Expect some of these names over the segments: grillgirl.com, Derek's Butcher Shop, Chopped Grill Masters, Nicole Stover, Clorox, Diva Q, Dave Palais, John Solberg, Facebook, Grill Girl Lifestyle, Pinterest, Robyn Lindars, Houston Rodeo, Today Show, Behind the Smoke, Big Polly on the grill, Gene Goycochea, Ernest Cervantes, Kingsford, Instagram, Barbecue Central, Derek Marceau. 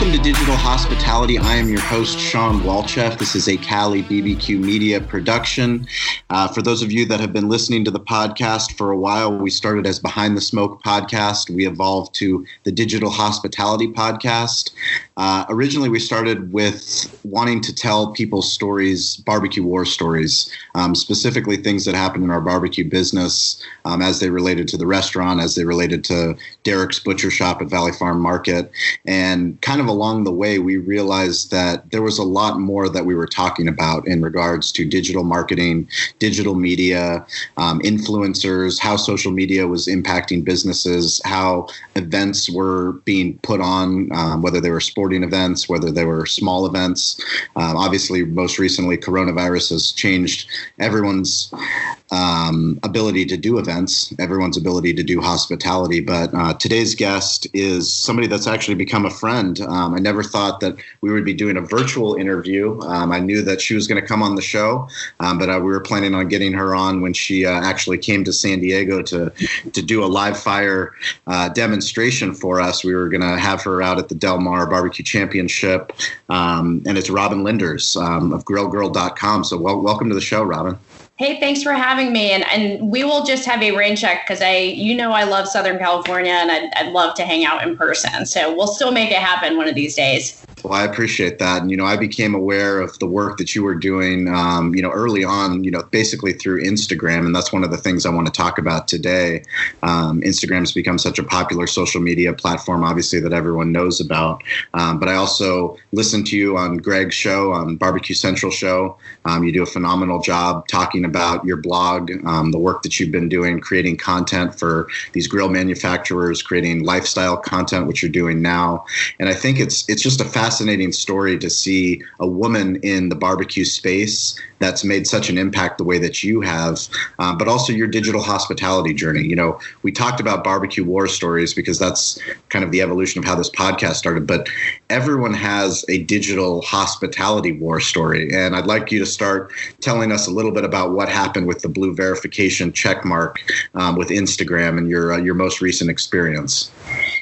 Welcome to Digital Hospitality. I am your host, Sean Walchef. This is a Cali BBQ Media production. For those of you that have been listening to the podcast for a while, we started as Behind the Smoke podcast. We evolved to the Digital Hospitality podcast. Originally, we started with wanting to tell people stories, barbecue war stories, specifically things that happened in our barbecue business as they related to the restaurant, as they related to Derek's Butcher Shop at Valley Farm Market. And kind of along the way, we realized that there was a lot more that we were talking about in regards to digital marketing, digital media, influencers, how social media was impacting businesses, how events were being put on, whether they were sporting events, whether they were small events. Obviously, most recently, coronavirus has changed everyone's ability to do events, everyone's ability to do hospitality. But today's guest is somebody that's actually become a friend. I never thought that we would be doing a virtual interview. I knew that she was going to come on the show, but we were planning on getting her on when she actually came to San Diego to do a live fire demonstration for us. We were going to have her out at the Del Mar Barbecue Championship, and it's Robyn Lindars of grillgirl.com. So welcome to the show, Robyn. Hey, thanks for having me. And we will just have a rain check because I love Southern California and I'd love to hang out in person. So we'll still make it happen one of these days. Well, I appreciate that. And, I became aware of the work that you were doing, early on, basically through Instagram. And that's one of the things I want to talk about today. Instagram has become such a popular social media platform, obviously, that everyone knows about. But I also listened to you on Greg's show, on Barbecue Central show. You do a phenomenal job talking about your blog, the work that you've been doing, creating content for these grill manufacturers, creating lifestyle content, which you're doing now. And I think it's just a fascinating story to see a woman in the barbecue space that's made such an impact the way that you have, but also your digital hospitality journey. We talked about barbecue war stories because that's kind of the evolution of how this podcast started, but everyone has a digital hospitality war story. And I'd like you to start telling us a little bit about what happened with the blue verification checkmark with Instagram and your most recent experience.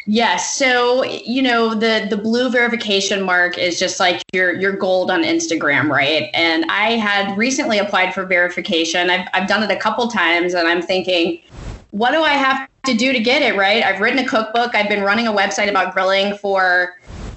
Yes. So, the blue verification mark is just like your gold on Instagram, right? And I had recently applied for verification. I've done it a couple times and I'm thinking, what do I have to do to get it, right? I've written a cookbook. I've been running a website about grilling for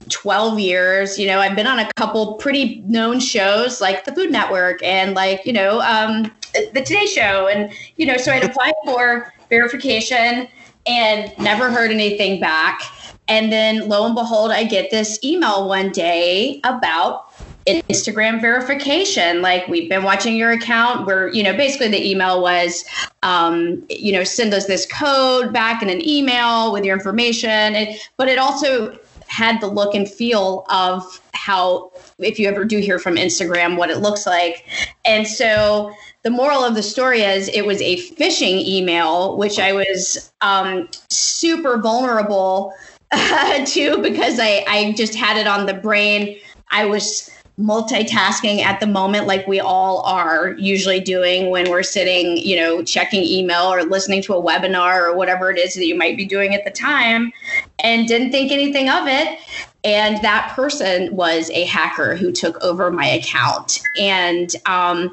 12 years. I've been on a couple pretty known shows like the Food Network and the Today Show. And, so I'd applied for verification and never heard anything back. And then lo and behold, I get this email one day about Instagram verification. Like, we've been watching your account. We're, basically the email was, send us this code back in an email with your information. But it also had the look and feel of how, if you ever do hear from Instagram, what it looks like. And so the moral of the story is it was a phishing email, which I was super vulnerable to because I just had it on the brain. I was multitasking at the moment, like we all are usually doing when we're sitting, checking email or listening to a webinar or whatever it is that you might be doing at the time, and didn't think anything of it. And that person was a hacker who took over my account. And, I've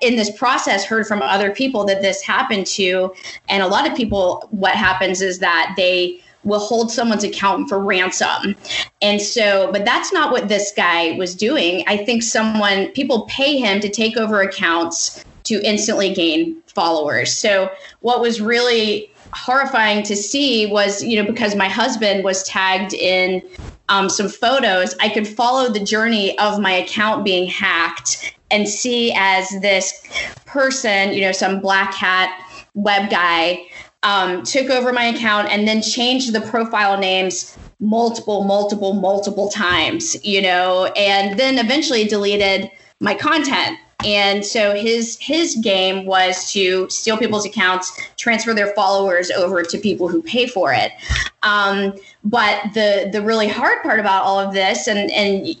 in this process heard from other people that this happened to. And a lot of people, what happens is that they will hold someone's account for ransom. And so, but that's not what this guy was doing. I think people pay him to take over accounts to instantly gain followers. So what was really horrifying to see was, because my husband was tagged in some photos, I could follow the journey of my account being hacked and see as this person, some black hat web guy, took over my account and then changed the profile names multiple times, and then eventually deleted my content. And so his game was to steal people's accounts, transfer their followers over to people who pay for it. But the really hard part about all of this, and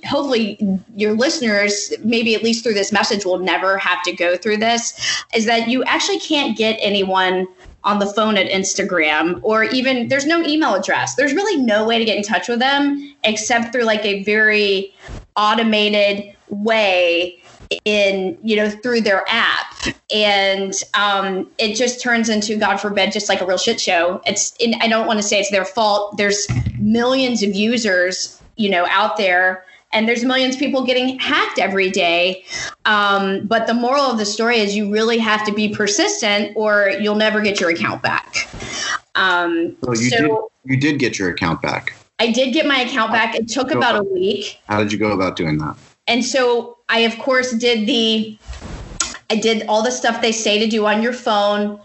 hopefully your listeners, maybe at least through this message, will never have to go through this, is that you actually can't get anyone on the phone at Instagram, or even there's no email address. There's really no way to get in touch with them except through like a very automated way in, you know, through their app. And it just turns into, God forbid, just like a real shit show. I don't want to say it's their fault. There's millions of users, you know, out there, and there's millions of people getting hacked every day. But the moral of the story is you really have to be persistent or you'll never get your account back. You did get your account back. I did get my account back. It took about a week. How did you go about doing that? And so I, of course, did all the stuff they say to do on your phone,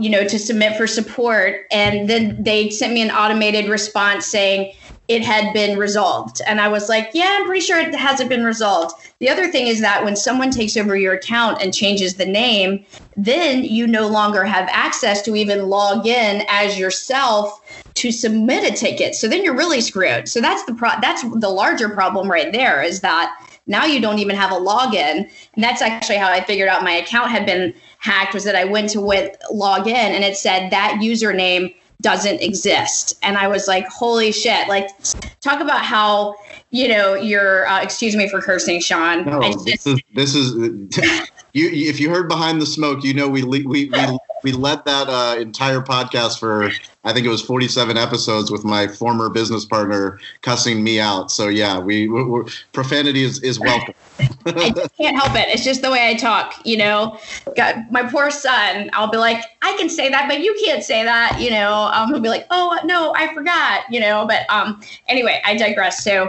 you know, to submit for support. And then they sent me an automated response saying it had been resolved. And I was like, yeah, I'm pretty sure it hasn't been resolved. The other thing is that when someone takes over your account and changes the name, then you no longer have access to even log in as yourself to submit a ticket. So then you're really screwed. So that's the larger problem right there, is that now you don't even have a login. And that's actually how I figured out my account had been hacked, was that I went to log in and it said that username doesn't exist. And I was like, holy shit. Like, talk about how, you know, you're, excuse me for cursing, Sean. No, this is you, if you heard Behind the Smoke, you know, we led that entire podcast for, I think it was 47 episodes with my former business partner cussing me out. So yeah, profanity is welcome. I just can't help it. It's just the way I talk, you know. God, my poor son, I'll be like, I can say that, but you can't say that, you know. He'll be like, oh no, I forgot, you know. But anyway, I digress. So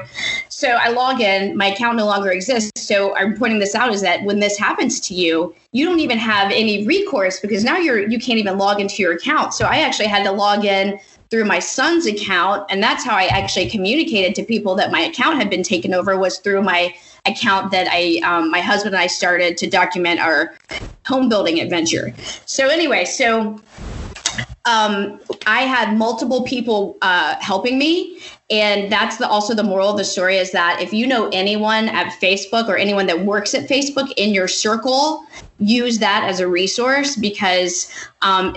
I log in, my account no longer exists. So I'm pointing this out is that when this happens to you, you don't even have any recourse, because now you can't even log into your account. So I actually had to log in through my son's account, and that's how I actually communicated to people that my account had been taken over, was through my account that I, my husband and I started to document our home building adventure. So anyway, I had multiple people helping me. And that's also the moral of the story, is that if you know anyone at Facebook or anyone that works at Facebook in your circle, use that as a resource, because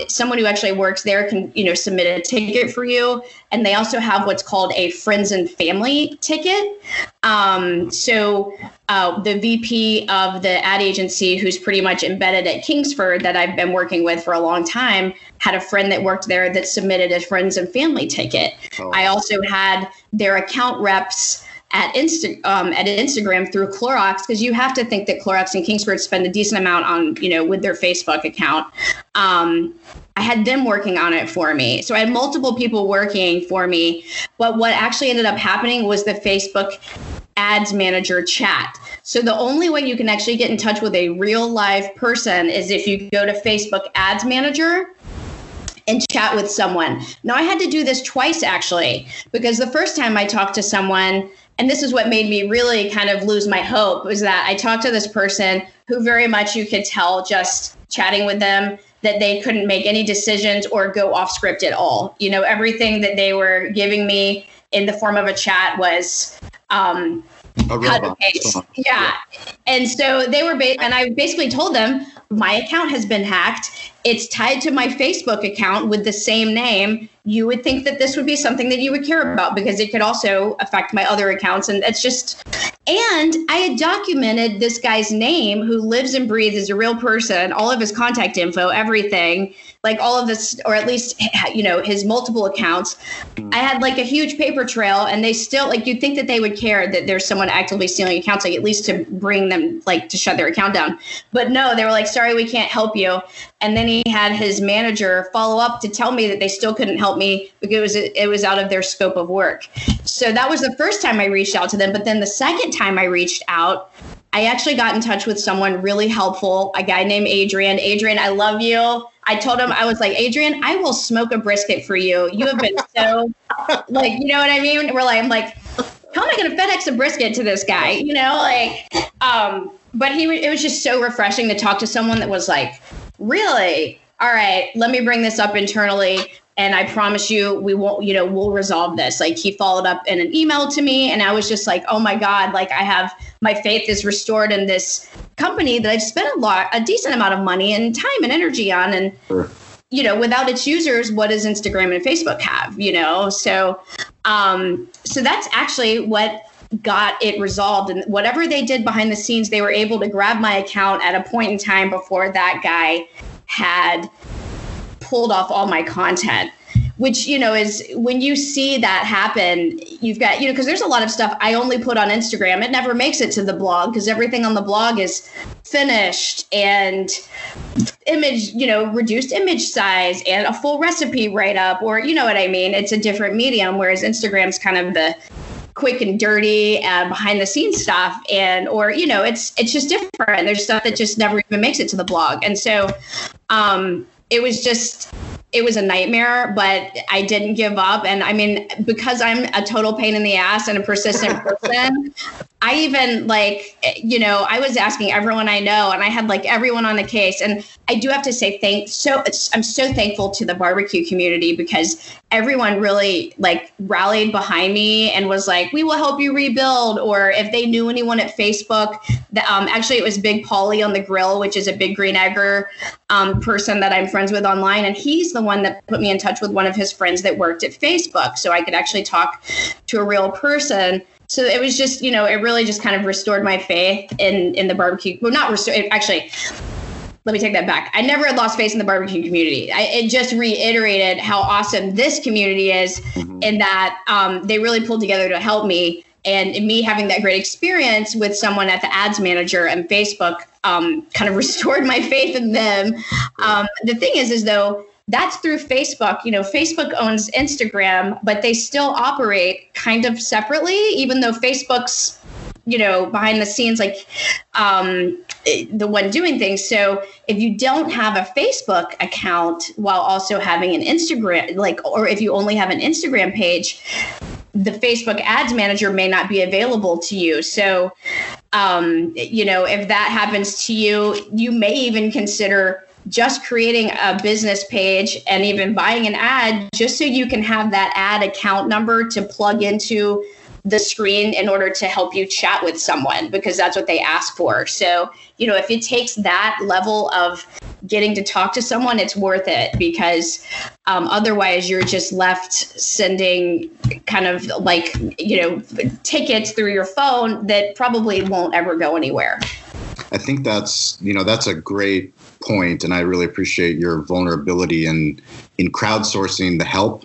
someone who actually works there can, you know, submit a ticket for you. And they also have what's called a friends and family ticket. The VP of the ad agency, who's pretty much embedded at Kingsford, that I've been working with for a long time, had a friend that worked there that submitted a friends and family ticket. Oh. I also had their account reps at Instagram through Clorox, because you have to think that Clorox and Kingsford spend a decent amount on, you know, with their Facebook account. I had them working on it for me. So I had multiple people working for me. But what actually ended up happening was the Facebook ads manager chat. So the only way you can actually get in touch with a real live person is if you go to Facebook ads manager and chat with someone. Now, I had to do this twice, actually, because the first time I talked to someone, and this is what made me really kind of lose my hope, was that I talked to this person who very much you could tell just chatting with them that they couldn't make any decisions or go off script at all. You know, everything that they were giving me in the form of a chat was yeah. And so they were, and I basically told them, my account has been hacked. It's tied to my Facebook account with the same name. You would think that this would be something that you would care about, because it could also affect my other accounts. And it's just, and I had documented this guy's name, who lives and breathes as a real person, all of his contact info, everything, like all of this, or at least, you know, his multiple accounts. I had like a huge paper trail, and they still, like, you'd think that they would care that there's someone actively stealing accounts, like at least to bring them, like to shut their account down. But no, they were like, sorry, we can't help you. And then he had his manager follow up to tell me that they still couldn't help me because it was out of their scope of work. So that was the first time I reached out to them. But then the second time I reached out, I actually got in touch with someone really helpful, a guy named Adrian. Adrian, I love you. I told him, I was like, Adrian, I will smoke a brisket for you. You have been so, like, you know what I mean? We're like, I'm like, how am I going to FedEx a brisket to this guy? You know, like, but it was just so refreshing to talk to someone that was like, really? All right, let me bring this up internally, and I promise you, we won't, you know, we'll resolve this. Like, he followed up in an email to me, and I was just like, oh my God, like, I have, my faith is restored in this company that I've spent a decent amount of money and time and energy on. And you know, without its users, what does Instagram and Facebook have, you know? So, so that's actually what got it resolved. And whatever they did behind the scenes, they were able to grab my account at a point in time before that guy had pulled off all my content, which, you know, is when you see that happen, you've got, you know, because there's a lot of stuff I only put on Instagram. It never makes it to the blog because everything on the blog is finished and image, you know, reduced image size and a full recipe write up, or, you know what I mean? It's a different medium, whereas Instagram's kind of the quick and dirty behind the scenes stuff. And, or, you know, it's just different. There's stuff that just never even makes it to the blog. And so it was just, it was a nightmare, but I didn't give up. And I mean, because I'm a total pain in the ass and a persistent person, I even like, you know, I was asking everyone I know and I had like everyone on the case. And I do have to say, I'm so thankful to the barbecue community because everyone really like rallied behind me and was like, we will help you rebuild. Or if they knew anyone at Facebook, actually it was Big Polly on the Grill, which is a big green egger person that I'm friends with online. And he's the one that put me in touch with one of his friends that worked at Facebook. So I could actually talk to a real person. So it was just, you know, it really just kind of restored my faith in the barbecue. Well, not restored. Actually, let me take that back. I never had lost faith in the barbecue community. It just reiterated how awesome this community is, mm-hmm. in that they really pulled together to help me. And me having that great experience with someone at the ads manager and Facebook kind of restored my faith in them. The thing is though, that's through Facebook. You know, Facebook owns Instagram, but they still operate kind of separately, even though Facebook's, you know, behind the scenes, like the one doing things. So if you don't have a Facebook account while also having an Instagram, like, or if you only have an Instagram page, the Facebook ads manager may not be available to you. So, you know, if that happens to you, you may even consider just creating a business page and even buying an ad just so you can have that ad account number to plug into the screen in order to help you chat with someone, because that's what they ask for. So, you know, if it takes that level of getting to talk to someone, it's worth it, because otherwise you're just left sending kind of like, you know, tickets through your phone that probably won't ever go anywhere. I think that's, you know, that's a great point, and I really appreciate your vulnerability in crowdsourcing the help,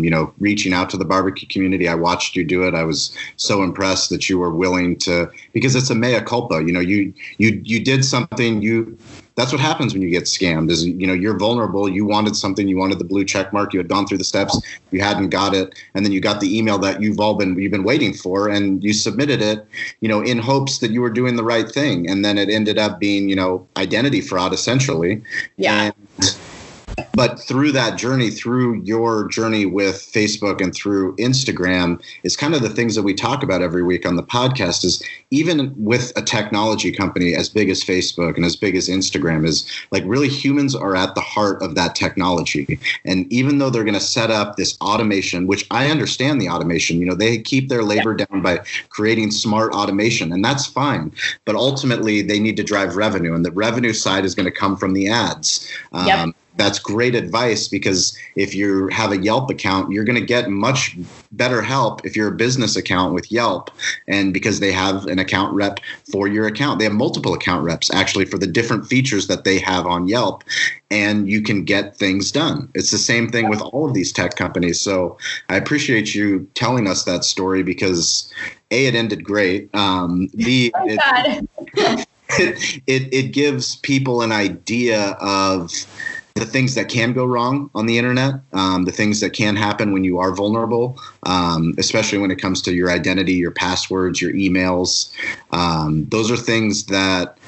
you know, reaching out to the barbecue community. I watched you do it. I was so impressed that you were willing to, because it's a mea culpa, you know, you did something, that's what happens when you get scammed is, you know, you're vulnerable. You wanted something, you wanted the blue check mark, you had gone through the steps, you hadn't got it. And then you got the email that you've been waiting for, and you submitted it, you know, in hopes that you were doing the right thing. And then it ended up being, you know, identity fraud, essentially. Yeah. But through your journey with Facebook and through Instagram is kind of the things that we talk about every week on the podcast, is even with a technology company as big as Facebook and as big as Instagram is, like, really humans are at the heart of that technology. And even though they're going to set up this automation, which I understand the automation, you know, they keep their labor down by creating smart automation, and that's fine. But ultimately they need to drive revenue, and the revenue side is going to come from the ads. That's great advice, because if you have a Yelp account, you're going to get much better help if you're a business account with Yelp, and because they have an account rep for your account. They have multiple account reps actually for the different features that they have on Yelp, and you can get things done. It's the same thing with all of these tech companies. So I appreciate you telling us that story, because A, it ended great. It gives people an idea of the things that can go wrong on the internet, the things that can happen when you are vulnerable, especially when it comes to your identity, your passwords, your emails. Those are things that,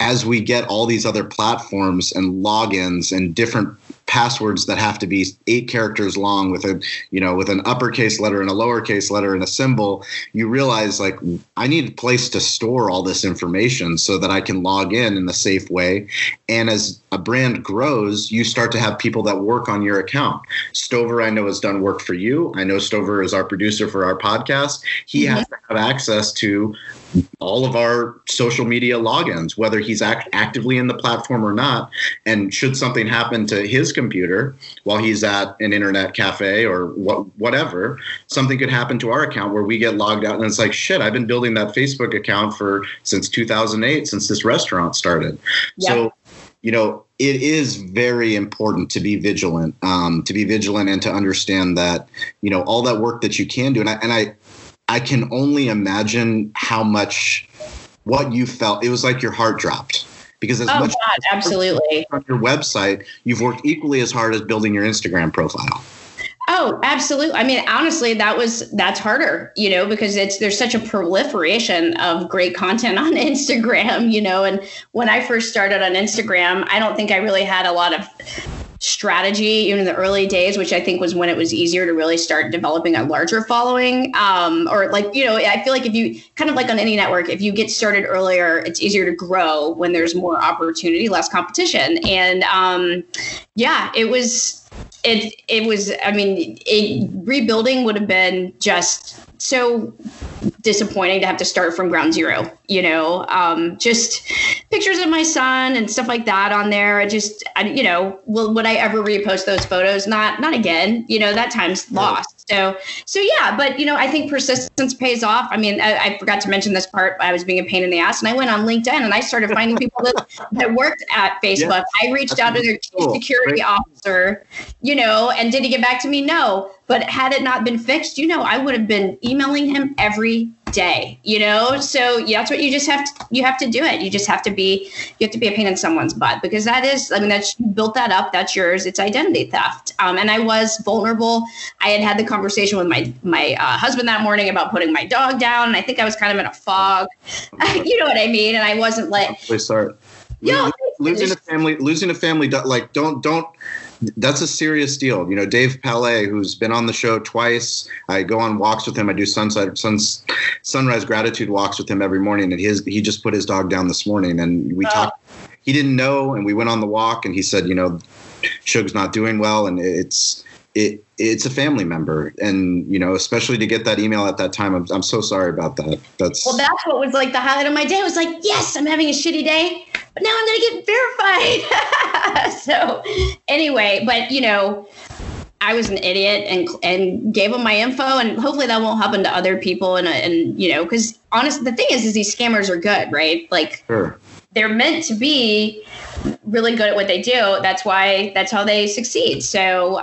as we get all these other platforms and logins and different passwords that have to be 8 characters long with an uppercase letter and a lowercase letter and a symbol, you realize, like, I need a place to store all this information so that I can log in a safe way. And as a brand grows, you start to have people that work on your account. Stover, I know, has done work for you. I know Stover is our producer for our podcast. He has to have access to all of our social media logins, whether he's actively in the platform or not. And should something happen to his computer while he's at an internet cafe or whatever, something could happen to our account where we get logged out. And it's like, shit, I've been building that Facebook account since 2008, since this restaurant started. Yeah. So, you know, it is very important to be vigilant, and to understand that, you know, all that work that you can do. And I can only imagine how much, what you felt. It was like your heart dropped, because as much God, absolutely. On your website, you've worked equally as hard as building your Instagram profile. Oh, absolutely. I mean, honestly, that's harder, you know, because there's such a proliferation of great content on Instagram, you know. And when I first started on Instagram, I don't think I really had a lot of strategy, even in the early days, which I think was when it was easier to really start developing a larger following. Or like, you know, I feel like if you kind of like on any network, if you get started earlier, it's easier to grow when there's more opportunity, less competition. And yeah, it was, I mean, rebuilding would have been just so disappointing to have to start from ground zero, you know. Just pictures of my son and stuff like that on there. You know, would I ever repost those photos? Not again, you know, that time's lost. So yeah, but you know, I think persistence pays off. I mean, I forgot to mention this part. I was being a pain in the ass, and I went on LinkedIn and I started finding people that worked at Facebook. Yeah, I reached out to their chief security officer, you know, and did he get back to me? No. But had it not been fixed, you know, I would have been emailing him every day, you know. So yeah, that's what you have to do it. You have to be a pain in someone's butt, because that is, I mean, that's, you built that up. That's yours. It's identity theft. And I was vulnerable. I had the conversation with my husband that morning about putting my dog down. And I think I was kind of in a fog. You know what I mean? And I wasn't like, yeah, losing a family, like don't. That's a serious deal. You know, Dave Palais, who's been on the show twice, I go on walks with him. I do sunrise gratitude walks with him every morning. And he just put his dog down this morning, and we talked. He didn't know, and we went on the walk, and he said, you know, Shug's not doing well, and it's a family member. And, you know, especially to get that email at that time, I'm so sorry about that. That's what was like the highlight of my day. It was like, yes, I'm having a shitty day, but now I'm going to get verified. So anyway, but you know, I was an idiot and gave him my info, and hopefully that won't happen to other people. And you know, cause honestly, the thing is these scammers are good, right? Like, sure. They're meant to be really good at what they do. That's how they succeed. So,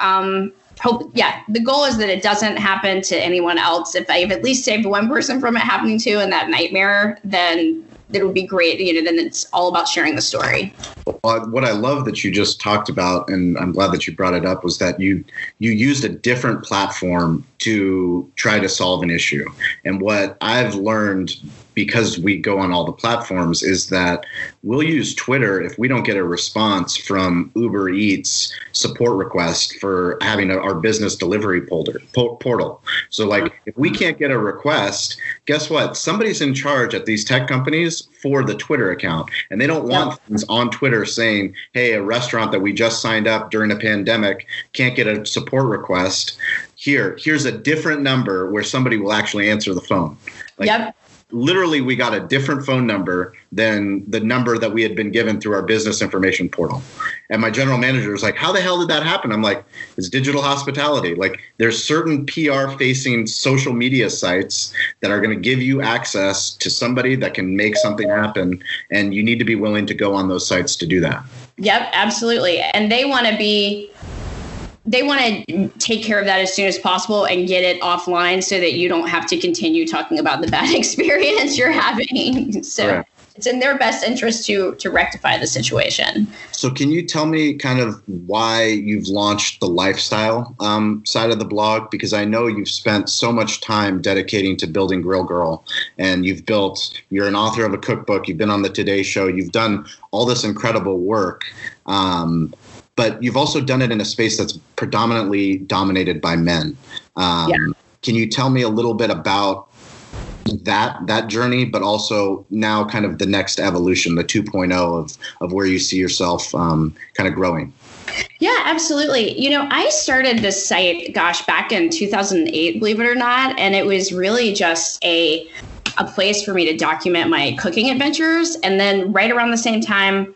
the goal is that it doesn't happen to anyone else. If I've at least saved one person from it happening to, and that nightmare, then it would be great. You know, then it's all about sharing the story. Well, what I love that you just talked about, and I'm glad that you brought it up, was that you used a different platform to try to solve an issue. And what I've learned, because we go on all the platforms, is that we'll use Twitter if we don't get a response from Uber Eats support request for having our business delivery portal. So like, if we can't get a request, guess what? Somebody's in charge at these tech companies for the Twitter account, and they don't want things on Twitter saying, hey, a restaurant that we just signed up during a pandemic can't get a support request. Here's a different number where somebody will actually answer the phone. Like, yep. Literally, we got a different phone number than the number that we had been given through our business information portal. And my general manager was like, how the hell did that happen? I'm like, it's digital hospitality. Like, there's certain PR-facing social media sites that are going to give you access to somebody that can make something happen. And you need to be willing to go on those sites to do that. Yep, absolutely. And they want to take care of that as soon as possible and get it offline so that you don't have to continue talking about the bad experience you're having. So right. It's in their best interest to rectify the situation. So can you tell me kind of why you've launched the lifestyle side of the blog? Because I know you've spent so much time dedicating to building Grill Girl, and you're an author of a cookbook. You've been on the Today Show. You've done all this incredible work. But you've also done it in a space that's predominantly dominated by men. Can you tell me a little bit about that journey, but also now kind of the next evolution, the 2.0 of where you see yourself kind of growing? Yeah, absolutely. You know, I started this site, gosh, back in 2008, believe it or not. And it was really just a a place for me to document my cooking adventures. And then right around the same time,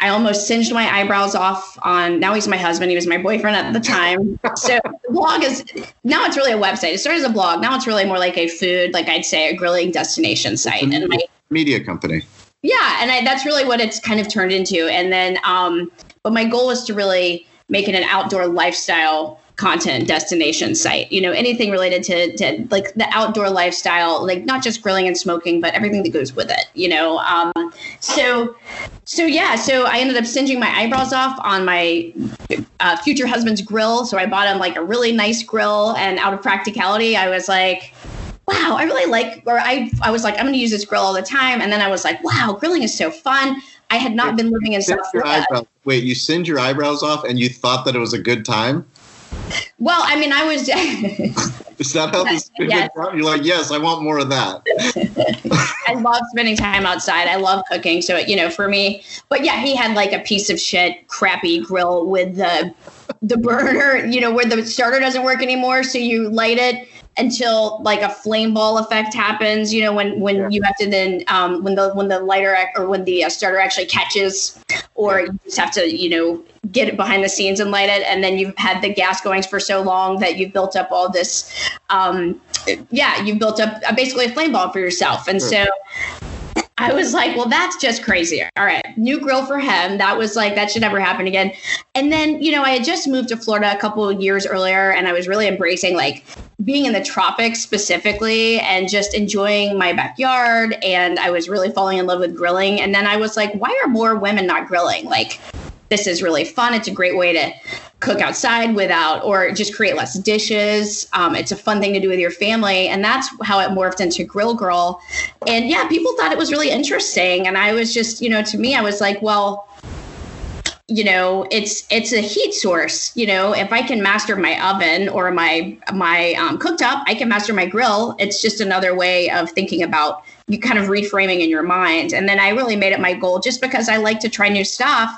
I almost singed my eyebrows off on, now he's my husband, he was my boyfriend at the time. So the blog is, now it's really a website. It started as a blog. Now it's really more like a food, like I'd say a grilling destination site. And my media company. Yeah. And that's really what it's kind of turned into. And then, but my goal was to really make it an outdoor lifestyle content destination site, you know, anything related to like the outdoor lifestyle, like not just grilling and smoking, but everything that goes with it, you know? So yeah, so I ended up singeing my eyebrows off on my future husband's grill. So I bought him like a really nice grill, and out of practicality, I was like, wow, I really like, or I was like, I'm going to use this grill all the time. And then I was like, wow, grilling is so fun. I had not been living in South Florida. Wait, you singed your eyebrows off and you thought that it was a good time? Well, I mean, I was. Is that how this? Yes. You're like, yes, I want more of that. I love spending time outside. I love cooking. So, you know, for me, but yeah, he had like a piece of shit, crappy grill with the burner, you know, where the starter doesn't work anymore. So you light it until like a flame ball effect happens, you know, when you have to then when the lighter or when the starter actually catches, or you just have to, you know, get it behind the scenes and light it. And then you've had the gas going for so long that you've built up all this. You've built up basically a flame ball for yourself. And so I was like, well, that's just crazy. All right. New grill for him. That was like, that should never happen again. And then, you know, I had just moved to Florida a couple of years earlier, and I was really embracing like being in the tropics specifically and just enjoying my backyard. And I was really falling in love with grilling. And then I was like, why are more women not grilling? Like, this is really fun. It's a great way to cook outside without, or just create less dishes. It's a fun thing to do with your family. And that's how it morphed into Grill Girl. And yeah, people thought it was really interesting. And I was just, you know, to me, I was like, well, you know, it's a heat source. You know, if I can master my oven or my cooktop, I can master my grill. It's just another way of thinking about you kind of reframing in your mind. And then I really made it my goal, just because I like to try new stuff.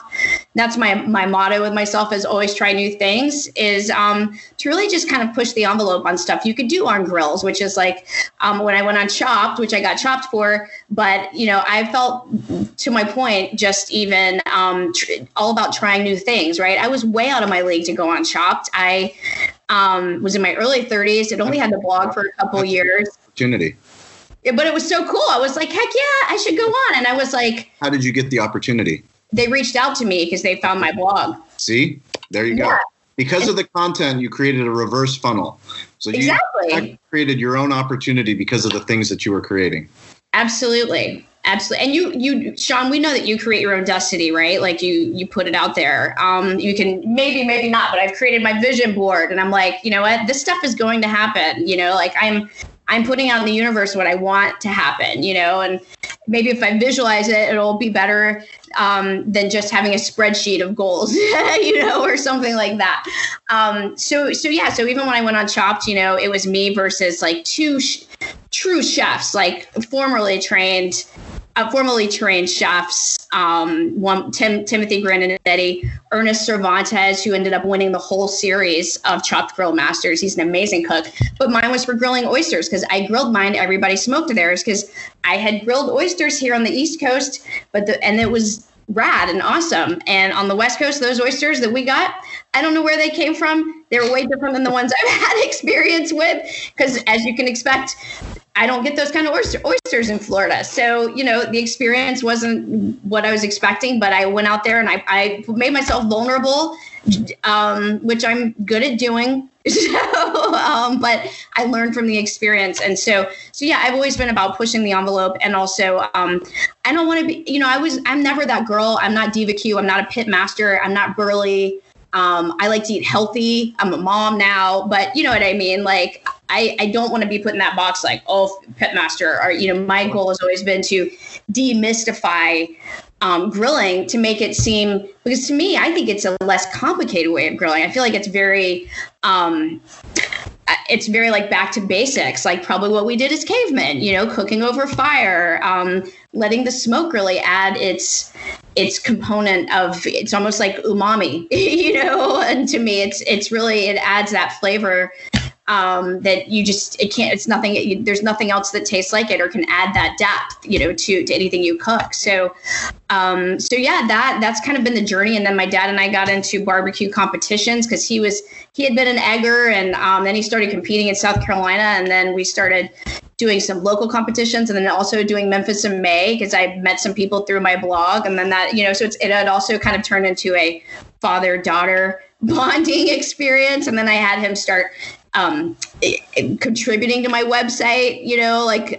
That's my motto with myself, is always try new things, is to really just kind of push the envelope on stuff you could do on grills, which is like when I went on Chopped, which I got Chopped for. But, you know, I felt, to my point, just even all about trying new things, right? I was way out of my league to go on Chopped. I was in my early 30s. It only had the blog for a couple years. Opportunity. But it was so cool. I was like, heck yeah, I should go on. And I was like, how did you get the opportunity? They reached out to me because they found my blog. See, there you go. Because of the content, you created a reverse funnel. So you created your own opportunity because of the things that you were creating. Absolutely. Absolutely. And you, Sean, we know that you create your own destiny, right? Like you put it out there. You can maybe not, but I've created my vision board, and I'm like, you know what, this stuff is going to happen. You know, like I'm putting out in the universe what I want to happen, you know, and maybe if I visualize it, it'll be better than just having a spreadsheet of goals, you know, or something like that. So even when I went on Chopped, you know, it was me versus like two true chefs, like formerly trained chefs, Timothy Grandinetti, Ernest Cervantes, who ended up winning the whole series of Chopped Grill Masters. He's an amazing cook. But mine was for grilling oysters, because I grilled mine. Everybody smoked theirs, because I had grilled oysters here on the East Coast, and it was rad and awesome. And on the West Coast, those oysters that we got, I don't know where they came from. They were way different than the ones I've had experience with, because as you can expect, I don't get those kind of oysters in Florida. So, you know, the experience wasn't what I was expecting, but I went out there and I made myself vulnerable, which I'm good at doing. So, but I learned from the experience. And so yeah, I've always been about pushing the envelope. And also, I don't want to be, you know, I'm never that girl. I'm not Diva Q. I'm not a pit master. I'm not burly. I like to eat healthy. I'm a mom now, but you know what I mean? Like, I don't want to be put in that box like, oh, pit master, or, you know, my goal has always been to demystify grilling, to make it seem, because to me, I think it's a less complicated way of grilling. I feel like it's very like back to basics, like probably what we did as cavemen, you know, cooking over fire, letting the smoke really add its component of, it's almost like umami, you know, and to me, it adds that flavor that you just, it can't, it's nothing, there's nothing else that tastes like it or can add that depth, you know, to anything you cook. So, yeah, that's kind of been the journey. And then my dad and I got into barbecue competitions because he had been an egger, and then he started competing in South Carolina. And then we started doing some local competitions, and then also doing Memphis in May, because I met some people through my blog. And then that, you know, so it had also kind of turned into a father-daughter bonding experience. And then I had him start contributing to my website, you know, like,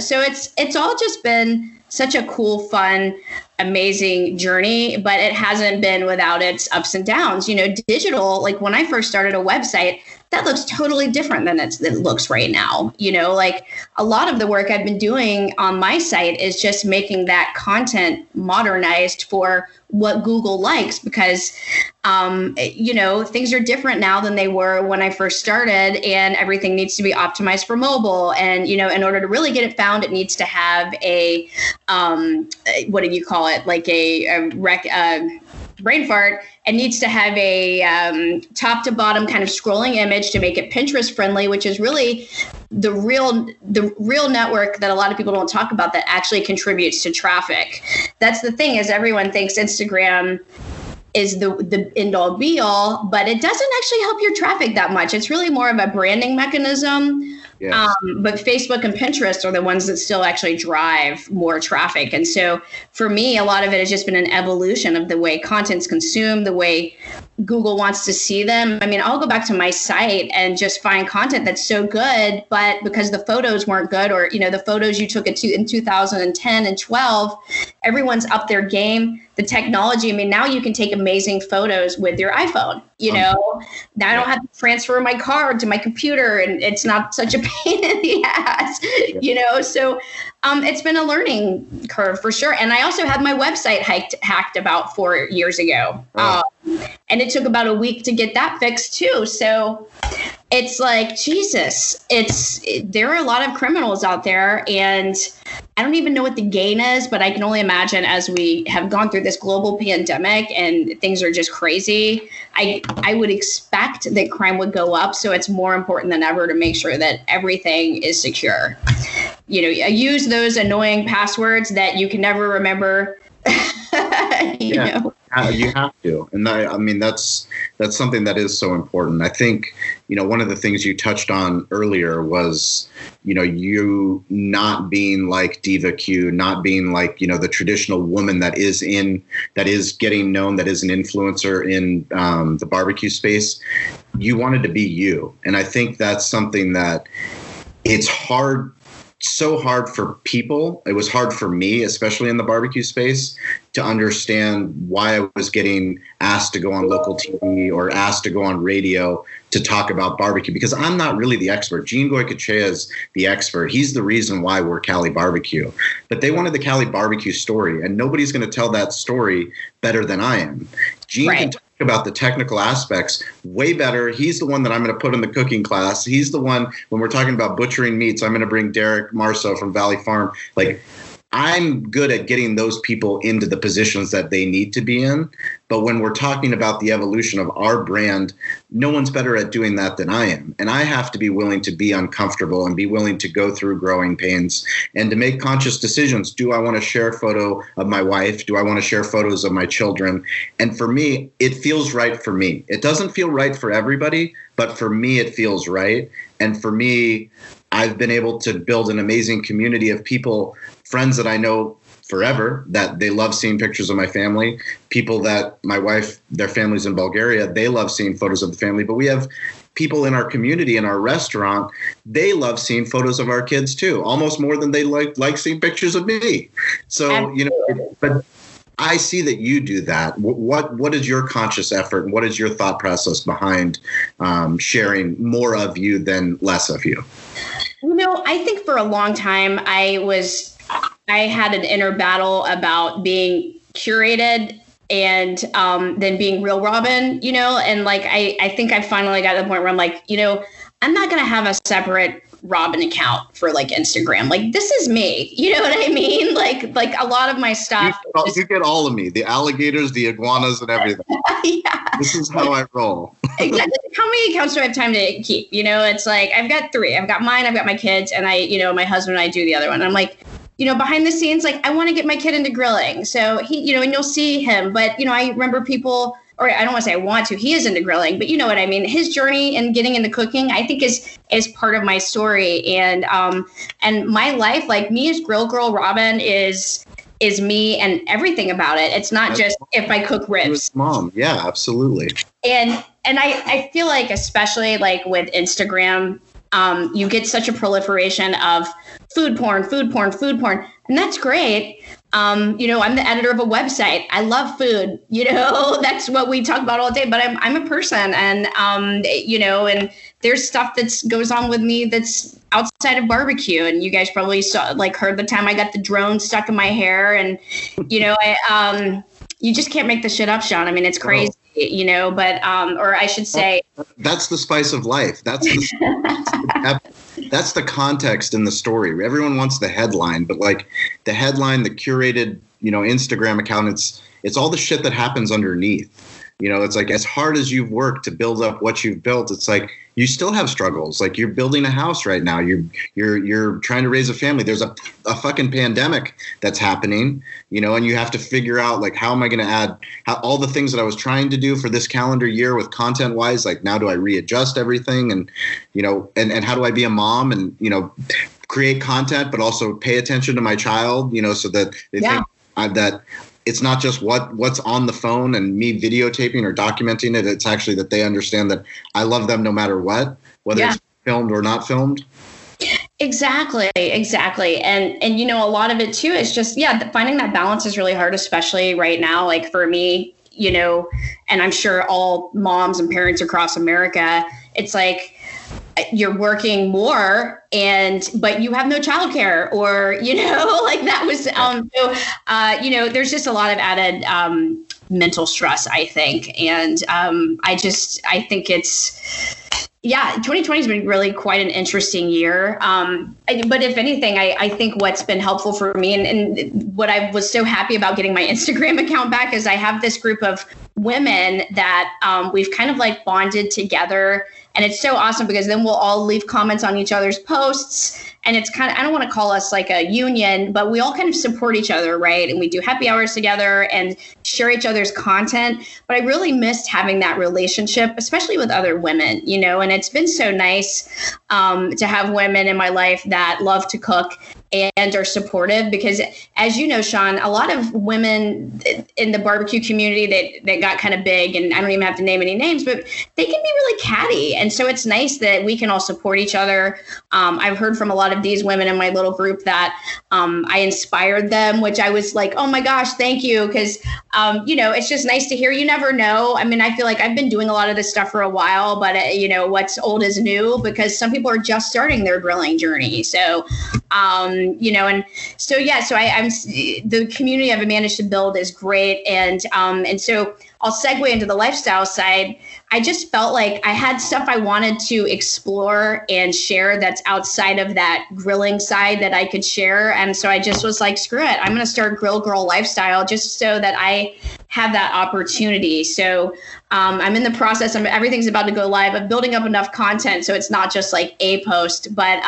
so it's all just been such a cool, fun, amazing journey, but it hasn't been without its ups and downs. You know, digital, like when I first started a website, that looks totally different than it looks right now. You know, like a lot of the work I've been doing on my site is just making that content modernized for what Google likes, because, you know, things are different now than they were when I first started, and everything needs to be optimized for mobile. And, you know, in order to really get it found, it needs to have a, what do you call it? Like brain fart. It needs to have a top to bottom kind of scrolling image to make it Pinterest friendly, which is really the real network that a lot of people don't talk about that actually contributes to traffic. That's the thing, is everyone thinks Instagram is the end all be all, but it doesn't actually help your traffic that much. It's really more of a branding mechanism. Yes. But Facebook and Pinterest are the ones that still actually drive more traffic. And so for me, a lot of it has just been an evolution of the way content's consumed, the way Google wants to see them. I mean, I'll go back to my site and just find content that's so good, but because the photos weren't good, or, you know, the photos you took in 2010 and 12, everyone's up their game. The technology, I mean, now you can take amazing photos with your iPhone, you know, now I don't have to transfer my card to my computer, and it's not such a pain in the ass, you know? So it's been a learning curve for sure. And I also had my website hacked about 4 years ago. Wow. And it took about a week to get that fixed too. So it's like, Jesus, there are a lot of criminals out there, and I don't even know what the gain is, but I can only imagine as we have gone through this global pandemic and things are just crazy, I would expect that crime would go up. So it's more important than ever to make sure that everything is secure. You know, use those annoying passwords that you can never remember. You know? You have to. And I mean, that's something that is so important. I think, you know, one of the things you touched on earlier was, you know, you not being like Diva Q, not being like, you know, the traditional woman that is getting known, that is an influencer in the barbecue space. You wanted to be you. And I think that's something that it's hard, so hard for people. It was hard for me, especially in the barbecue space, to understand why I was getting asked to go on local TV or asked to go on radio to talk about barbecue, because I'm not really the expert. Gene Goycochea is the expert. He's the reason why we're Cali BBQ. But they wanted the Cali BBQ story, and nobody's going to tell that story better than I am. Gene can talk about the technical aspects way better. He's the one that I'm going to put in the cooking class. He's the one, when we're talking about butchering meats, I'm going to bring Derek Marceau from Valley Farm. Like, I'm good at getting those people into the positions that they need to be in. But when we're talking about the evolution of our brand, no one's better at doing that than I am. And I have to be willing to be uncomfortable and be willing to go through growing pains and to make conscious decisions. Do I want to share a photo of my wife? Do I want to share photos of my children? And for me, it feels right for me. It doesn't feel right for everybody, but for me, it feels right. And for me, I've been able to build an amazing community of people, friends that I know forever, that they love seeing pictures of my family, people that my wife, their family's in Bulgaria, they love seeing photos of the family. But we have people in our community, in our restaurant, they love seeing photos of our kids too, almost more than they like seeing pictures of me. So, you know, but I see that you do that. What is your conscious effort? And what is your thought process behind sharing more of you than less of you? You know, I think for a long time I had an inner battle about being curated and then being real Robyn, you know, and like I think I finally got to the point where I'm like, you know, I'm not going to have a separate Robyn account for like Instagram. Like, this is me, you know what I mean? Like a lot of my stuff. You get all of me, the alligators, the iguanas, and everything. Yeah. This is how I roll. Exactly. How many accounts do I have time to keep? You know, it's like, I've got three. I've got mine, I've got my kids, and I, you know, my husband and I do the other one. I'm like, you know, behind the scenes, like, I want to get my kid into grilling. So he, you know, and you'll see him, but, you know, I remember people, or I don't want to say I want to, he is into grilling, but you know what I mean? His journey in getting into cooking, I think is part of my story. And my life, like me as Grill Girl Robyn is me and everything about it. It's not just if I cook ribs. Mom. Yeah, absolutely. And I feel like, especially like with Instagram, you get such a proliferation of food porn. And that's great. You know, I'm the editor of a website. I love food. You know, that's what we talk about all day, but I'm a person and, you know, and there's stuff that goes on with me that's outside of barbecue. And you guys probably saw, like, heard the time I got the drone stuck in my hair and, you know, you just can't make the shit up, Sean. I mean, it's crazy. Oh. You know, but or I should say, that's the spice of life. That's the context in the story. Everyone wants the headline, but like the headline, the curated, you know, Instagram account, it's all the shit that happens underneath. You know, it's like, as hard as you've worked to build up what you've built, it's like you still have struggles. Like, you're building a house right now. You're trying to raise a family. There's a fucking pandemic that's happening, you know, and you have to figure out, like, how am I going to add all the things that I was trying to do for this calendar year with content wise? Like, now do I readjust everything? And, you know, and how do I be a mom and, you know, create content, but also pay attention to my child, you know, so that they think that it's not just what's on the phone and me videotaping or documenting it. It's actually that they understand that I love them no matter what, whether it's filmed or not filmed. Exactly. And, you know, a lot of it too is just, finding that balance is really hard, especially right now. Like, for me, you know, and I'm sure all moms and parents across America, it's like, you're working more but you have no childcare, or, you know, like that was, you know, there's just a lot of added, mental stress, I think. And, I think it's, 2020 has been really quite an interesting year. But if anything, I think what's been helpful for me and what I was so happy about getting my Instagram account back is I have this group of women that, we've kind of like bonded together. And it's so awesome because then we'll all leave comments on each other's posts. And it's kind of, I don't want to call us like a union, but we all kind of support each other, right? And we do happy hours together and share each other's content. But I really missed having that relationship, especially with other women, you know, and it's been so nice to have women in my life that love to cook and are supportive. Because, as you know, Sean, a lot of women in the barbecue community that got kind of big, and I don't even have to name any names, but they can be really catty. And so it's nice that we can all support each other. I've heard from a lot of these women in my little group that I inspired them, which I was like, oh my gosh, thank you. Because, you know, it's just nice to hear. You never know. I mean, I feel like I've been doing a lot of this stuff for a while, but you know, what's old is new, because some people are just starting their grilling journey. So, you know, and so, so I'm the community I've managed to build is great. And so I'll segue into the lifestyle side. I just felt like I had stuff I wanted to explore and share that's outside of that grilling side that I could share. And so I just was like, screw it. I'm going to start Grill Girl Lifestyle just so that I have that opportunity. So I'm in the process. Everything's about to go live. I'm building up enough content so it's not just like a post, but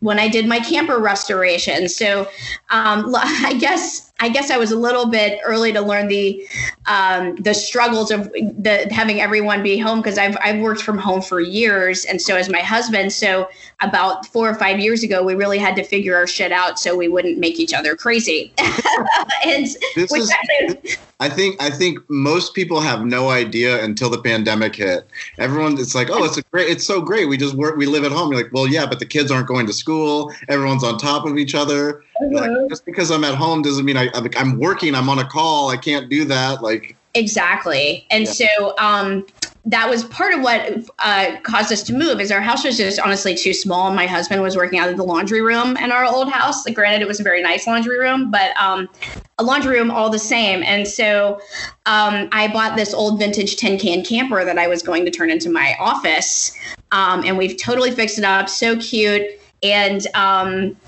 when I did my camper restoration. So I guess I was a little bit early to learn the struggles of having everyone be home, because I've worked from home for years, and so has my husband. So about 4 or 5 years ago, we really had to figure our shit out so we wouldn't make each other crazy. I think most people have no idea until the pandemic hit. Everyone, it's like, oh, it's so great. We just work. We live at home. You're like, well, yeah, but the kids aren't going to school. Everyone's on top of each other. Like, just because I'm at home doesn't mean I'm working. I'm on a call. I can't do that. Like, exactly. And so that was part of what caused us to move. Is our house was just honestly too small. My husband was working out of the laundry room in our old house. Like, granted, it was a very nice laundry room, but a laundry room all the same. And so I bought this old vintage tin can camper that I was going to turn into my office. And we've totally fixed it up. So cute. And and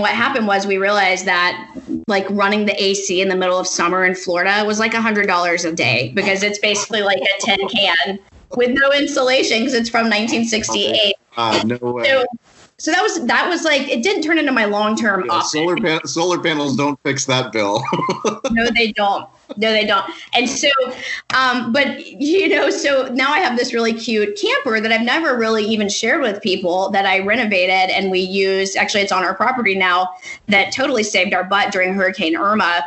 what happened was we realized that, like, running the AC in the middle of summer in Florida was like $100 a day, because it's basically like a tin can with no installation because it's from 1968. No way. So that was like, it did turn into my long-term option. Solar panels don't fix that bill. No, they don't. And so, but you know, so now I have this really cute camper that I've never really even shared with people that I renovated and we used. Actually, it's on our property now. That totally saved our butt during Hurricane Irma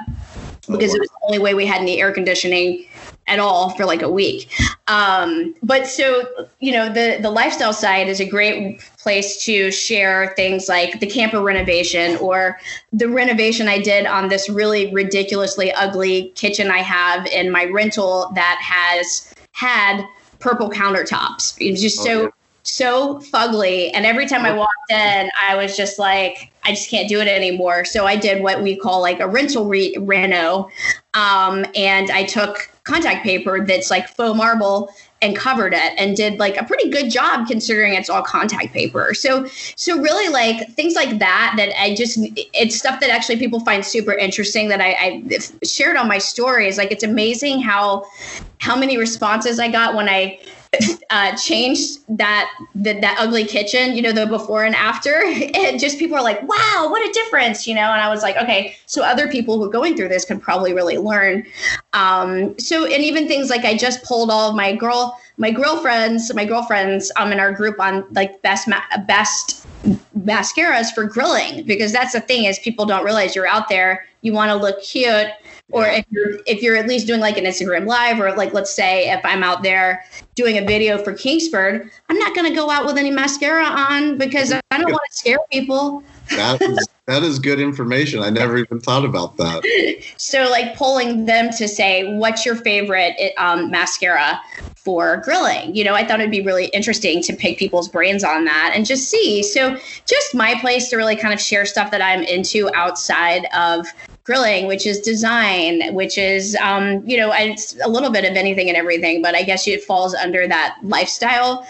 because it was the only way we had any air conditioning at all for like a week. But so, you know, the lifestyle side is a great place to share things like the camper renovation or the renovation I did on this really ridiculously ugly kitchen I have in my rental that has had purple countertops. It was just so fugly. And every time I walked in, I was just like, I just can't do it anymore. So I did what we call like a rental reno. And I took contact paper that's like faux marble and covered it and did like a pretty good job considering it's all contact paper. So really like things like that I just, it's stuff that actually people find super interesting that I shared on my stories. Like it's amazing how many responses I got when I changed that ugly kitchen, you know, the before and after, and just people are like, wow, what a difference, you know? And I was like, okay, so other people who are going through this could probably really learn. So, and even things like I just pulled all of my girlfriends in our group on like best mascaras for grilling, because that's the thing is people don't realize you're out there. You want to look cute. Or if you're at least doing like an Instagram live, or like, let's say if I'm out there doing a video for Kingsford, I'm not going to go out with any mascara on because I don't want to scare people. That is good information. I never even thought about that. So like polling them to say, what's your favorite mascara for grilling? You know, I thought it'd be really interesting to pick people's brains on that and just see. So just my place to really kind of share stuff that I'm into outside of grilling, which is design, which is, you know, it's a little bit of anything and everything, but I guess it falls under that lifestyle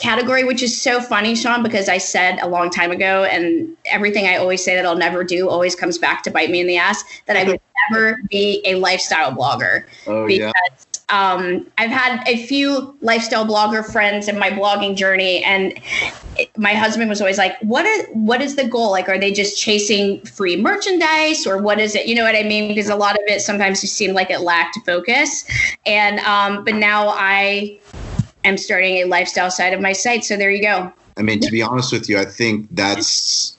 category, which is so funny, Sean, because I said a long time ago, and everything I always say that I'll never do always comes back to bite me in the ass, that I would never be a lifestyle blogger. Oh, because I've had a few lifestyle blogger friends in my blogging journey, and my husband was always like, what is the goal? Like, are they just chasing free merchandise or what is it? You know what I mean? Because a lot of it sometimes just seemed like it lacked focus. And but now I am starting a lifestyle side of my site. So there you go. I mean, to be honest with you, I think that's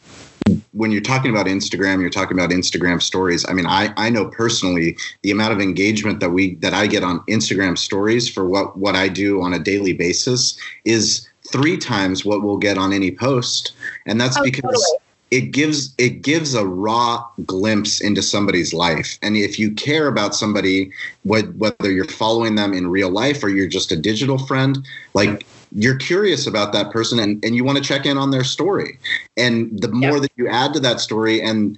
when you're talking about Instagram, you're talking about Instagram stories. I mean, I know personally the amount of engagement that I get on Instagram stories for what I do on a daily basis is 3 times what we'll get on any post. And that's because it gives a raw glimpse into somebody's life. And if you care about somebody, whether you're following them in real life or you're just a digital friend, like you're curious about that person and you want to check in on their story. And the more that you add to that story, and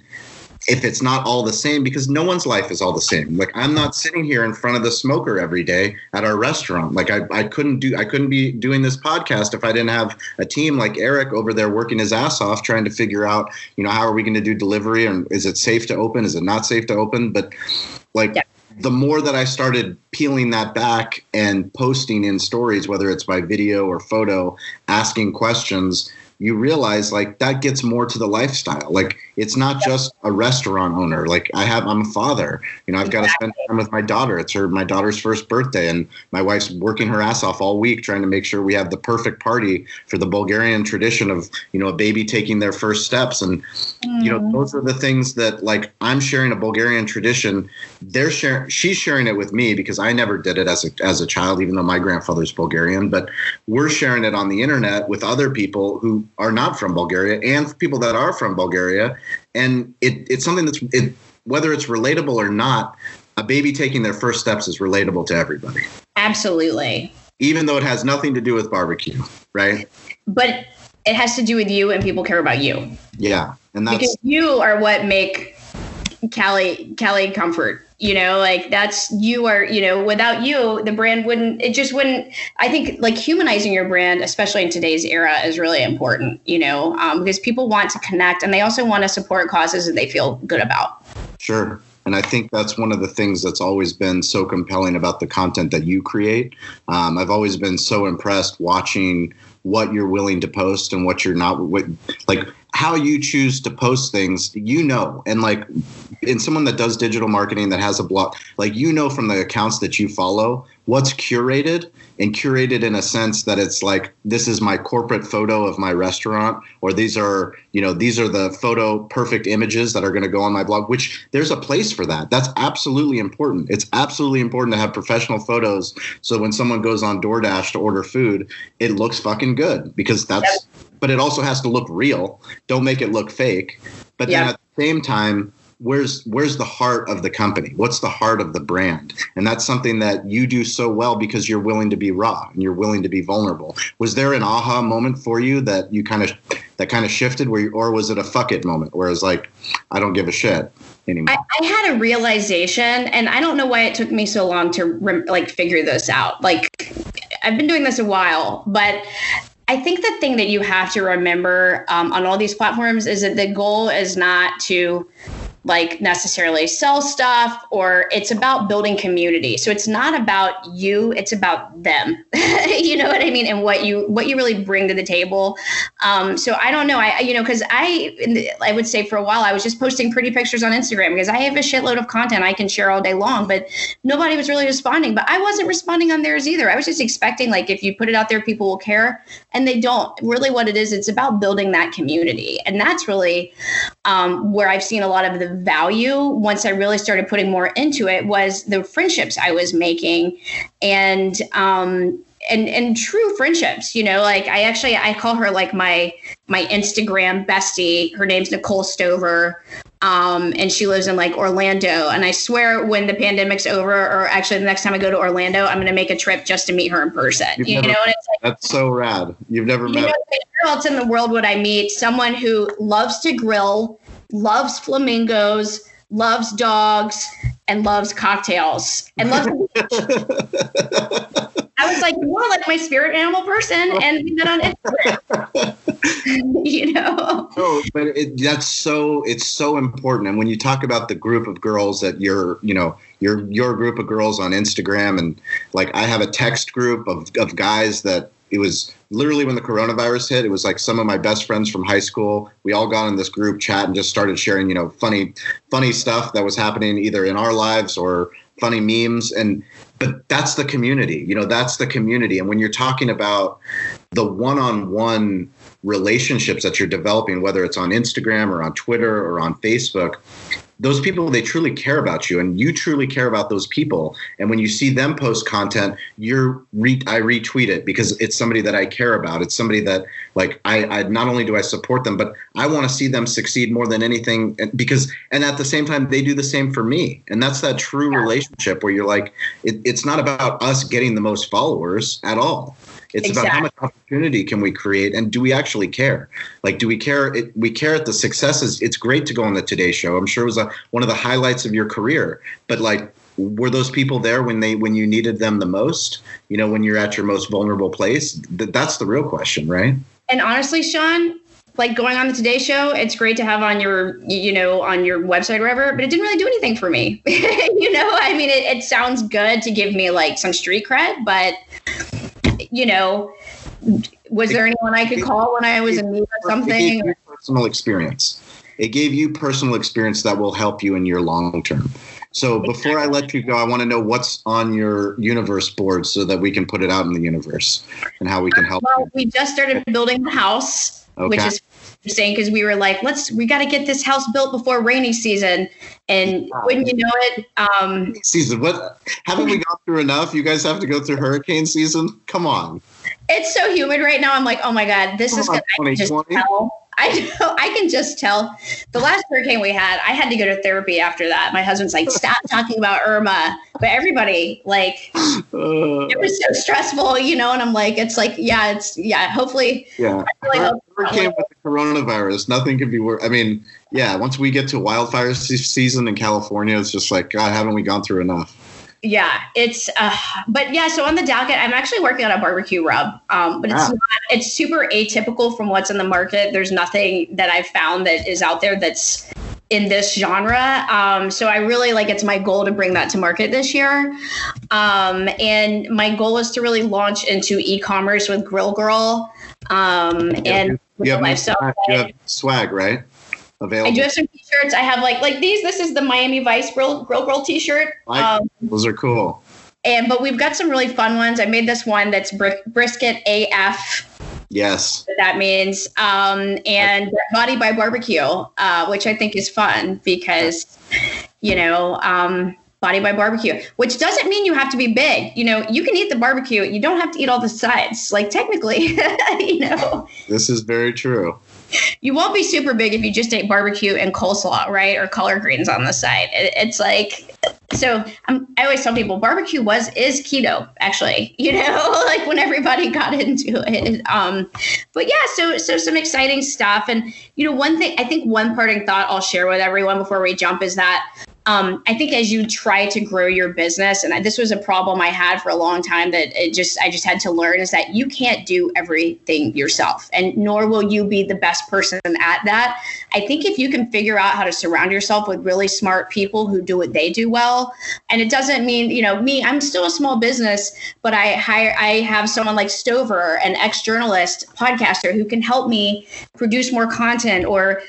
if it's not all the same, because no one's life is all the same. Like I'm not sitting here in front of the smoker every day at our restaurant. Like I couldn't be doing this podcast if I didn't have a team like Eric over there working his ass off, trying to figure out, you know, how are we going to do delivery and is it safe to open? Is it not safe to open? But like, the more that I started peeling that back and posting in stories, whether it's by video or photo, asking questions, you realize like that gets more to the lifestyle. Like it's not just a restaurant owner. Like I'm a father, you know, I've got to spend time with my daughter. It's my daughter's first birthday and my wife's working her ass off all week trying to make sure we have the perfect party for the Bulgarian tradition of, you know, a baby taking their first steps. And, you know, those are the things that like I'm sharing a Bulgarian tradition. She's sharing it with me because I never did it as a child, even though my grandfather's Bulgarian, but we're sharing it on the internet with other people who are not from Bulgaria and people that are from Bulgaria. And it's something that's whether it's relatable or not, a baby taking their first steps is relatable to everybody. Absolutely. Even though it has nothing to do with barbecue, right? But it has to do with you and people care about you. Yeah. And that's because you are what make Cali comfort, you know, like you know, without you, the brand wouldn't, I think like humanizing your brand, especially in today's era is really important, you know, because people want to connect and they also want to support causes that they feel good about. Sure. And I think that's one of the things that's always been so compelling about the content that you create. I've always been so impressed watching what you're willing to post and what you're not, what, like how you choose to post things, you know, and like in someone that does digital marketing that has a blog, like, you know, from the accounts that you follow, what's curated, and curated in a sense that it's like, this is my corporate photo of my restaurant, or these are, you know, these are the photo perfect images that are going to go on my blog, which there's a place for that. That's absolutely important. It's absolutely important to have professional photos. So when someone goes on DoorDash to order food, it looks fucking good, because that's, but it also has to look real. Don't make it look fake. But then at the same time, where's the heart of the company? What's the heart of the brand? And that's something that you do so well, because you're willing to be raw and you're willing to be vulnerable. Was there an aha moment for you that you kind of, that kind of shifted, where you, or was it a fuck it moment where it's like, I don't give a shit anymore? I had a realization, and I don't know why it took me so long to figure this out. Like, I've been doing this a while, but I think the thing that you have to remember on all these platforms is that the goal is not to necessarily sell stuff, or it's about building community. So it's not about you, it's about them. You know what I mean? And what you really bring to the table. So I don't know, I would say for a while, I was just posting pretty pictures on Instagram because I have a shitload of content I can share all day long, but nobody was really responding, but I wasn't responding on theirs either. I was just expecting, like, if you put it out there, people will care, and they don't. Really what it is, it's about building that community. And that's really where I've seen a lot of the value once I really started putting more into it, was the friendships I was making, and true friendships, you know, like I call her like my Instagram bestie. Her name's Nicole Stover. And she lives in Orlando. And I swear when the pandemic's over, or actually the next time I go to Orlando, I'm going to make a trip just to meet her in person. And it's like, that's so rad. You've never met. Where else in the world would I meet someone who loves to grill, loves flamingos, loves dogs, and loves cocktails, and loves. I was like, you're like my spirit animal person, and we met on Instagram. You know. No, but it's so important. And when you talk about the group of girls that your group of girls on Instagram, and like I have a text group of guys that. It was literally when the coronavirus hit, it was like some of my best friends from high school. We all got in this group chat and just started sharing, funny stuff that was happening either in our lives or funny memes. But that's the community, that's the community. And when you're talking about the one-on-one relationships that you're developing, whether it's on Instagram or on Twitter or on Facebook, those people, they truly care about you, and you truly care about those people. And when you see them post content, I retweet it because it's somebody that I care about. It's somebody that I not only do I support them, but I want to see them succeed more than anything, and at the same time, they do the same for me. And that's that true relationship where you're like, it's not about us getting the most followers at all. It's about how much opportunity can we create, and do we actually care? Like, do we care? We care at the successes. It's great to go on the Today Show. I'm sure it was one of the highlights of your career. But were those people there when you needed them the most? When you're at your most vulnerable place. That's the real question, right? And honestly, Sean, going on the Today Show, it's great to have on your, on your website or whatever, but it didn't really do anything for me. It sounds good to give me some street cred, but. Was there anyone I could call when I was in need of something? It gave you personal experience that will help you in your long term. So before I let you go, I want to know what's on your universe board so that we can put it out in the universe and how we can help. Well, we just started building the house, which is interesting because we were we got to get this house built before rainy season. And wouldn't you know it? Season, what? Haven't we gone through enough? You guys have to go through hurricane season? Come on. It's so humid right now. I'm like, oh my God, this is going to I can just tell. The last hurricane we had, I had to go to therapy after that. My husband's like, stop talking about Irma. But everybody, it was so stressful, and I'm like, hopefully. Yeah. Hurricane with the coronavirus, nothing could be worse. I mean, yeah, once we get to wildfire season in California, it's just like, God, haven't we gone through enough? Yeah, so on the docket, I'm actually working on a barbecue rub, but it's super atypical from what's in the market. There's nothing that I've found that is out there that's in this genre. So I really like, it's my goal to bring that to market this year. And my goal is to really launch into e-commerce with Grill Girl. And you have lifestyle. You have swag, right? Available. I do have some t-shirts. I have like these, this is the Miami Vice Grill Girl t-shirt. Those are cool. But we've got some really fun ones. I made this one that's brisket AF. Yes. That means, and Body by Barbecue, which I think is fun because, you know, Body by Barbecue, which doesn't mean you have to be big. You know, you can eat the barbecue. You don't have to eat all the sides. Like technically, you know. This is very true. You won't be super big if you just ate barbecue and coleslaw, right? Or collard greens on the side. It's like, so I always tell people barbecue is keto, actually, you know, like when everybody got into it. But yeah, so some exciting stuff. And, you know, one thing, I think one parting thought I'll share with everyone before we jump is that I think as you try to grow your business, and this was a problem I had for a long time that I just had to learn, is that you can't do everything yourself, and nor will you be the best person at that. I think if you can figure out how to surround yourself with really smart people who do what they do well, and it doesn't mean, you know, me, I'm still a small business, but I have someone like Stover, an ex-journalist podcaster who can help me produce more content or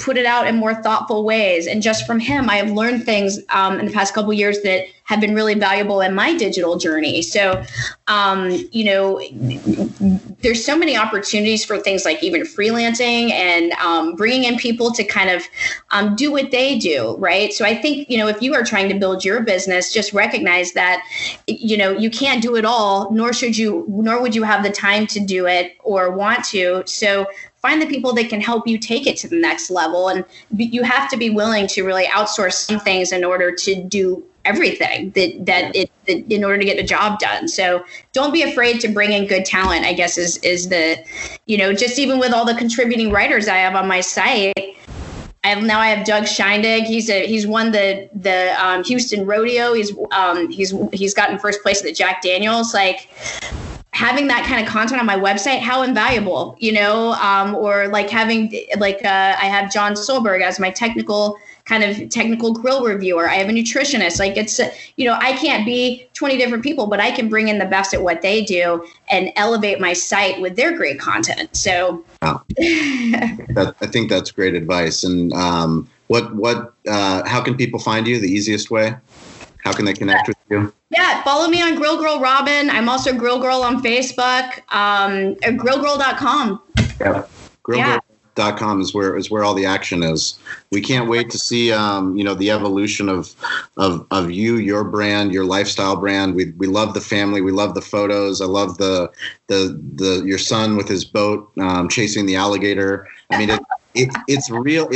put it out in more thoughtful ways. And just from him, I have learned things in the past couple of years that have been really valuable in my digital journey. So, you know, there's so many opportunities for things like even freelancing and bringing in people to kind of do what they do, right? So I think, you know, if you are trying to build your business, just recognize that, you know, you can't do it all, nor would you have the time to do it or want to. So find the people that can help you take it to the next level. And you have to be willing to really outsource some things in order to do everything in order to get the job done. So don't be afraid to bring in good talent, I guess is the, you know, just even with all the contributing writers I have on my site, I have Doug Scheindig. He's won the Houston Rodeo. He's gotten first place at the Jack Daniels. Like, having that kind of content on my website, how invaluable, you know, or like having I have John Solberg as my technical grill reviewer. I have a nutritionist. Like, it's, you know, I can't be 20 different people, but I can bring in the best at what they do and elevate my site with their great content. So wow. I think that's great advice. And how can people find you? The easiest way? How can they connect with you? Yeah, follow me on Grill Girl Robyn. I'm also Grill Girl on Facebook. Grillgirl.com. Yeah, grillgirl.com is where all the action is. We can't wait to see you know, the evolution of you, your brand, your lifestyle brand. We love the family. We love the photos. I love the your son with his boat chasing the alligator. I mean, It's real,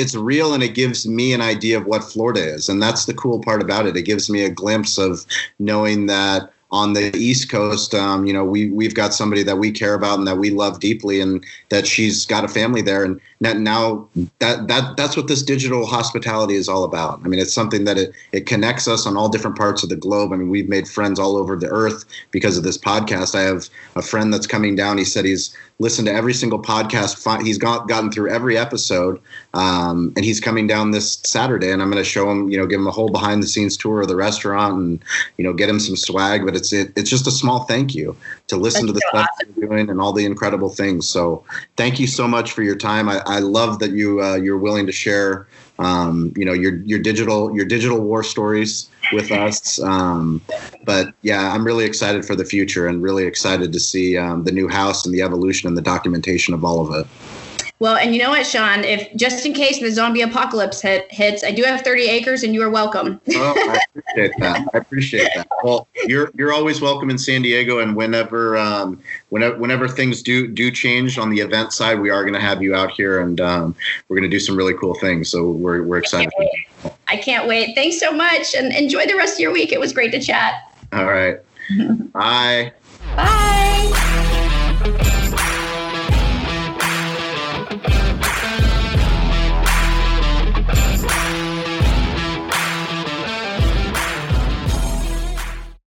and it gives me an idea of what Florida is. And that's the cool part about it. It gives me a glimpse of knowing that on the East Coast, you know, we've got somebody that we care about and that we love deeply, and that she's got a family there. And now that's what this digital hospitality is all about. I mean, it's something that it connects us on all different parts of the globe. I mean, we've made friends all over the earth because of this podcast. I have a friend that's coming down. He said he's listened to every single podcast. He's gotten through every episode, and he's coming down this Saturday. And I'm going to show him, you know, give him a whole behind the scenes tour of the restaurant, and, you know, get him some swag. But it's just a small thank you to listen to the stuff you're doing and all the incredible things. So thank you so much for your time. I love that you're willing to share, you know, your digital war stories with us. But yeah, I'm really excited for the future and really excited to see the new house and the evolution and the documentation of all of it. Well, and you know what, Sean, if just in case the zombie apocalypse hits, I do have 30 acres and you are welcome. Oh, I appreciate that. Well, you're always welcome in San Diego. And whenever things do change on the event side, we are going to have you out here, and we're going to do some really cool things. So we're excited. I can't wait. Thanks so much, and enjoy the rest of your week. It was great to chat. All right. Bye. Bye.